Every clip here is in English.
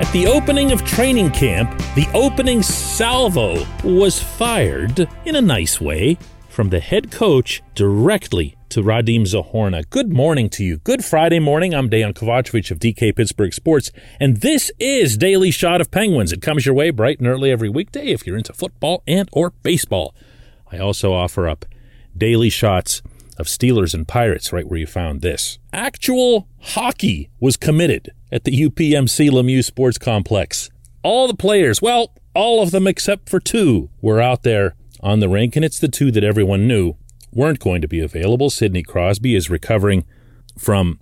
At the opening of training camp, the opening salvo was fired, in a nice way, from the head coach directly to Radim Zahorna. Good morning to you. Good Friday morning. I'm Dejan Kovacevic of DK Pittsburgh Sports, and this is Daily Shot of Penguins. It comes your way bright and early every weekday if you're into football and or baseball. I also offer up daily shots of Steelers and Pirates, right where you found this. Actual hockey was committed at the UPMC Lemieux Sports Complex. All the players, well, all of them except for two, were out there on the rink, and it's the two that everyone knew weren't going to be available. Sidney Crosby is recovering from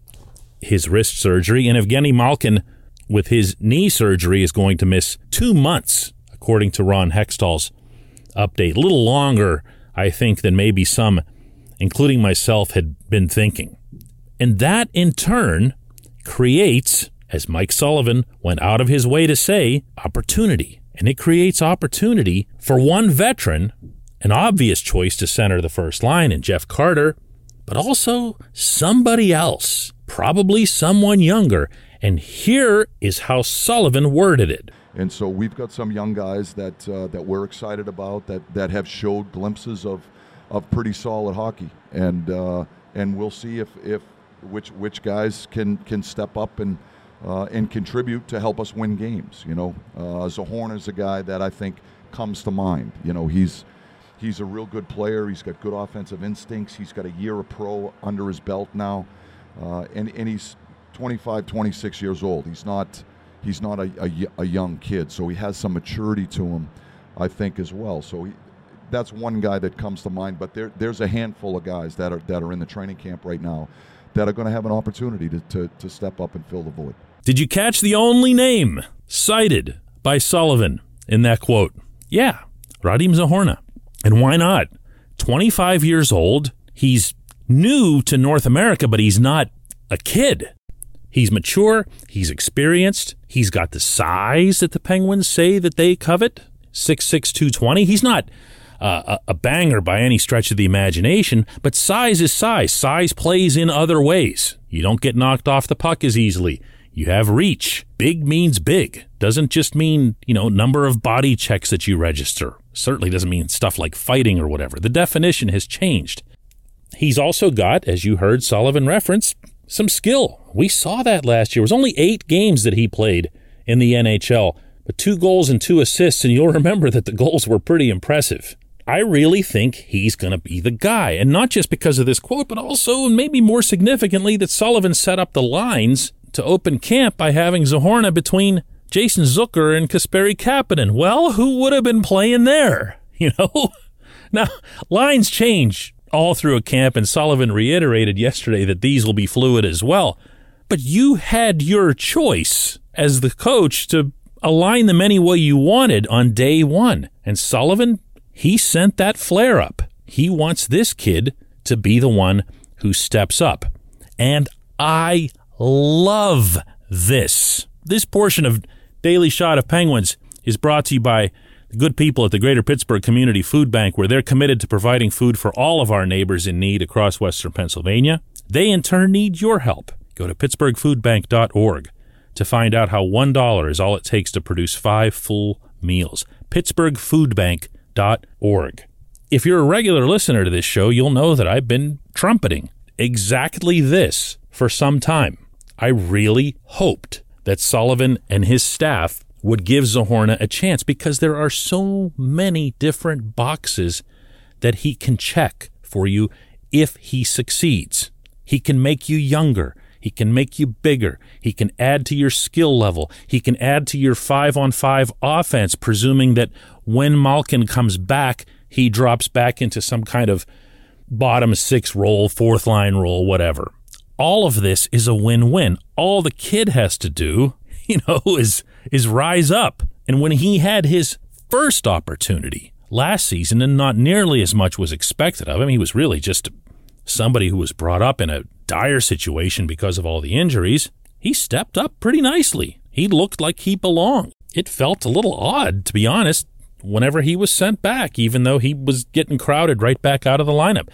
his wrist surgery, and Evgeny Malkin, with his knee surgery, is going to miss 2 months, according to Ron Hextall's update. A little longer, I think, than maybe some, including myself, had been thinking. And that, in turn, creates, as Mike Sullivan went out of his way to say, opportunity. And it creates opportunity for one veteran, an obvious choice to center the first line in Jeff Carter, but also somebody else, probably someone younger. And here is how Sullivan worded it. And so we've got some young guys that we're excited about, that have showed glimpses of pretty solid hockey. And we'll see which guys can step up and contribute to help us win games. Zahorna is a guy that I think comes to mind. He's a real good player. He's got good offensive instincts. He's got a year of pro under his belt now, and he's 25, 26 years old. He's not a young kid, so he has some maturity to him, I think, as well. So that's one guy that comes to mind. But there's a handful of guys that are in the training camp right now that are going to have an opportunity to step up and fill the void. Did you catch the only name cited by Sullivan in that quote? Yeah, Radim Zahorna. And why not? 25 years old. He's new to North America, but he's not a kid. He's mature. He's experienced. He's got the size that the Penguins say that they covet. 6'6", 220. He's not a banger by any stretch of the imagination, but size is size. Size plays in other ways. You don't get knocked off the puck as easily. You have reach. Big means big. Doesn't just mean, number of body checks that you register. Certainly doesn't mean stuff like fighting or whatever. The definition has changed. He's also got, as you heard Sullivan reference, some skill. We saw that last year. It was only 8 games that he played in the NHL, but 2 goals and 2 assists, and you'll remember that the goals were pretty impressive. I really think he's going to be the guy, and not just because of this quote, but also, and maybe more significantly, that Sullivan set up the lines to open camp by having Zahorna between Jason Zucker and Kasperi Kapanen. Well, who would have been playing there? Now, lines change all through a camp, and Sullivan reiterated yesterday that these will be fluid as well. But you had your choice as the coach to align them any way you wanted on day one. And Sullivan, he sent that flare up. He wants this kid to be the one who steps up. And I love this. This portion of Daily Shot of Penguins is brought to you by the good people at the Greater Pittsburgh Community Food Bank, where they're committed to providing food for all of our neighbors in need across Western Pennsylvania. They, in turn, need your help. Go to pittsburghfoodbank.org to find out how $1 is all it takes to produce 5 full meals. pittsburghfoodbank.org. If you're a regular listener to this show, you'll know that I've been trumpeting exactly this for some time. I really hoped that Sullivan and his staff would give Zahorna a chance, because there are so many different boxes that he can check for you if he succeeds. He can make you younger. He can make you bigger. He can add to your skill level. He can add to your 5-on-5 offense, presuming that when Malkin comes back, he drops back into some kind of bottom 6 role, 4th line role, whatever. All of this is a win-win. All the kid has to do, is rise up. And when he had his first opportunity last season, and not nearly as much was expected of him, he was really just somebody who was brought up in a dire situation because of all the injuries, he stepped up pretty nicely. He looked like he belonged. It felt a little odd, to be honest, whenever he was sent back, even though he was getting crowded right back out of the lineup.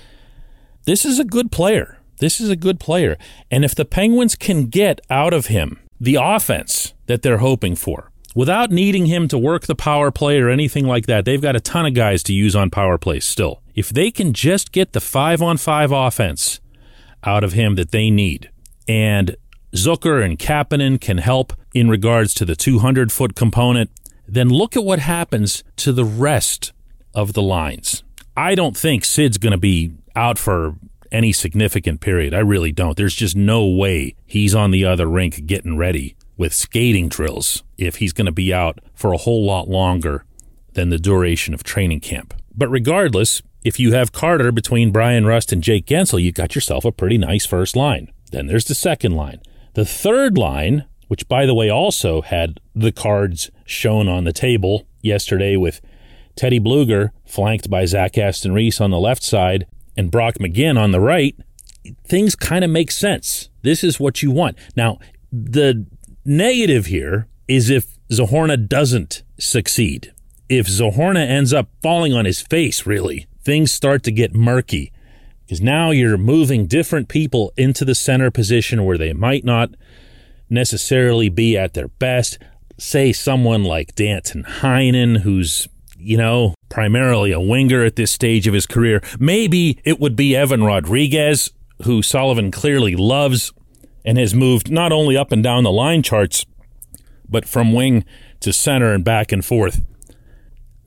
This is a good player. This is a good player. And if the Penguins can get out of him the offense that they're hoping for without needing him to work the power play or anything like that. They've got a ton of guys to use on power plays still. If they can just get the 5-on-5 offense out of him that they need, and Zucker and Kapanen can help in regards to the 200-foot component, then look at what happens to the rest of the lines. I don't think Sid's going to be out for any significant period. I really don't. There's just no way he's on the other rink getting ready with skating drills if he's going to be out for a whole lot longer than the duration of training camp. But regardless, if you have Carter between Brian Rust and Jake Gensel, you've got yourself a pretty nice first line. Then there's the second line. The third line, which, by the way, also had the cards shown on the table yesterday with Teddy Bluger flanked by Zach Aston-Reese on the left side and Brock McGinn on the right, things kind of make sense. This is what you want. Now, the negative here is if Zahorna doesn't succeed. If Zahorna ends up falling on his face, really, things start to get murky, because now you're moving different people into the center position where they might not necessarily be at their best. Say someone like Danton Heinen, who's, primarily a winger at this stage of his career. Maybe it would be Evan Rodriguez, who Sullivan clearly loves and has moved not only up and down the line charts, but from wing to center and back and forth.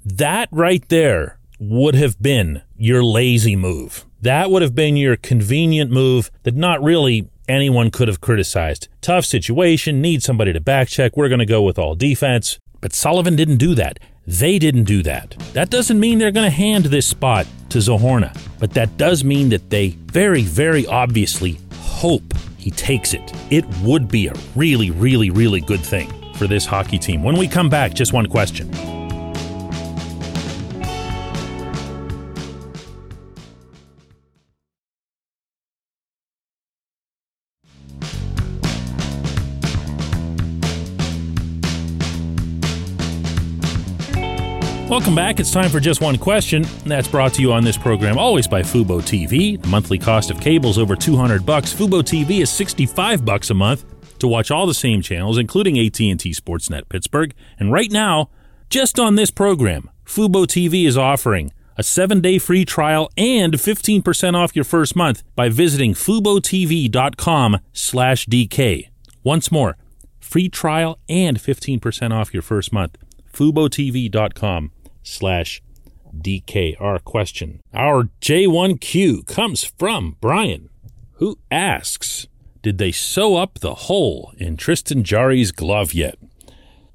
That right there would have been your lazy move. That would have been your convenient move that not really anyone could have criticized. Tough situation, need somebody to back check. We're going to go with all defense. But Sullivan didn't do that. They didn't do that. That doesn't mean they're going to hand this spot to Zahorna, but that does mean that they very, very obviously hope he takes it. It would be a really, really, really good thing for this hockey team. When we come back, just one question. Welcome back. It's time for Just One Question. That's brought to you on this program always by Fubo TV. The monthly cost of cable is over $200. Fubo TV is $65 a month to watch all the same channels, including AT&T Sportsnet Pittsburgh. And right now, just on this program, Fubo TV is offering a 7-day free trial and 15% off your first month by visiting FuboTV.com/DK. Once more, free trial and 15% off your first month. FuboTV.com/DK. Our question, our J1Q, comes from Brian, who asks, did they sew up the hole in Tristan Jarry's glove yet?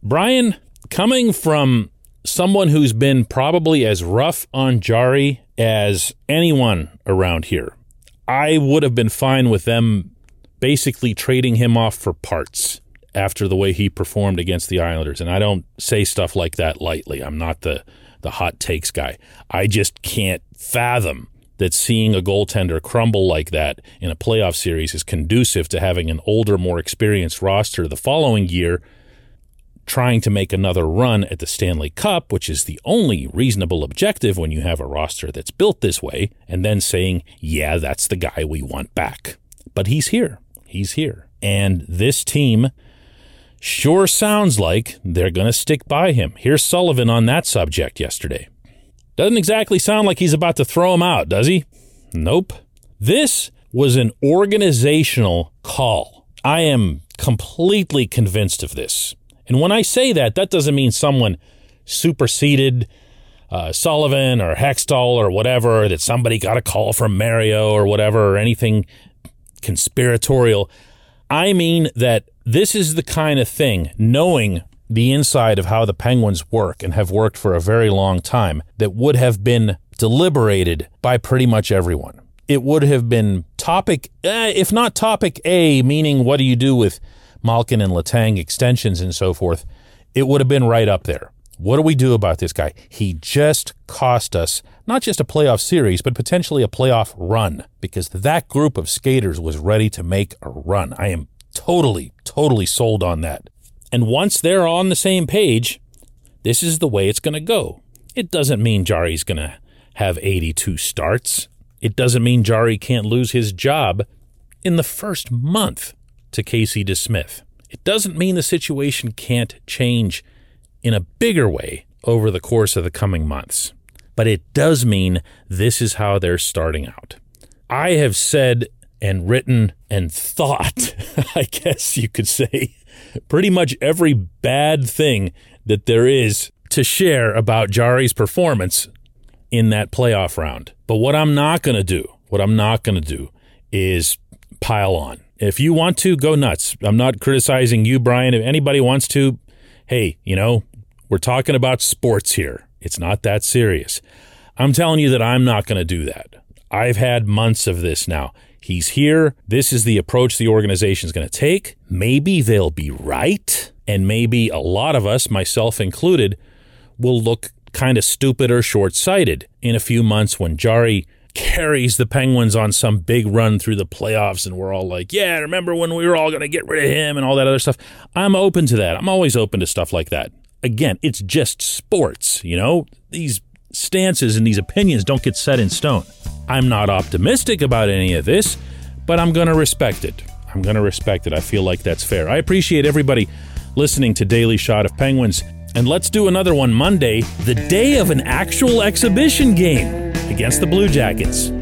Brian, coming from someone who's been probably as rough on Jarry as anyone around here, I would have been fine with them basically trading him off for parts after the way he performed against the Islanders. And I don't say stuff like that lightly. I'm not the hot takes guy. I just can't fathom that seeing a goaltender crumble like that in a playoff series is conducive to having an older, more experienced roster the following year trying to make another run at the Stanley Cup, which is the only reasonable objective when you have a roster that's built this way, and then saying, yeah, that's the guy we want back. But he's here. He's here. And this team sure sounds like they're going to stick by him. Here's Sullivan on that subject yesterday. Doesn't exactly sound like he's about to throw him out, does he? Nope. This was an organizational call. I am completely convinced of this. And when I say that, that doesn't mean someone superseded Sullivan or Hextall or whatever, that somebody got a call from Mario or whatever, or anything conspiratorial. I mean that this is the kind of thing, knowing the inside of how the Penguins work and have worked for a very long time, that would have been deliberated by pretty much everyone. It would have been topic, if not topic A, meaning what do you do with Malkin and Letang extensions and so forth, it would have been right up there. What do we do about this guy? He just cost us not just a playoff series, but potentially a playoff run, because that group of skaters was ready to make a run. I am totally sold on that. And once they're on the same page, this is the way it's going to go. It doesn't mean Jarry's going to have 82 starts. It doesn't mean Jarry can't lose his job in the first month to Casey DeSmith. It doesn't mean the situation can't change in a bigger way over the course of the coming months, but it does mean this is how they're starting out. I have said and written and thought, I guess you could say, pretty much every bad thing that there is to share about Jarry's performance in that playoff round. But what I'm not going to do, is pile on. If you want to, go nuts. I'm not criticizing you, Brian. If anybody wants to, hey, you know, we're talking about sports here. It's not that serious. I'm telling you that I'm not going to do that. I've had months of this now. He's here. This is the approach the organization's going to take. Maybe they'll be right. And maybe a lot of us, myself included, will look kind of stupid or short-sighted in a few months when Jarry carries the Penguins on some big run through the playoffs and we're all like, yeah, remember when we were all going to get rid of him and all that other stuff. I'm open to that. I'm always open to stuff like that. Again, it's just sports, you know? These stances and these opinions don't get set in stone. I'm not optimistic about any of this, but I'm going to respect it. I feel like that's fair. I appreciate everybody listening to Daily Shot of Penguins. And let's do another one Monday, the day of an actual exhibition game against the Blue Jackets.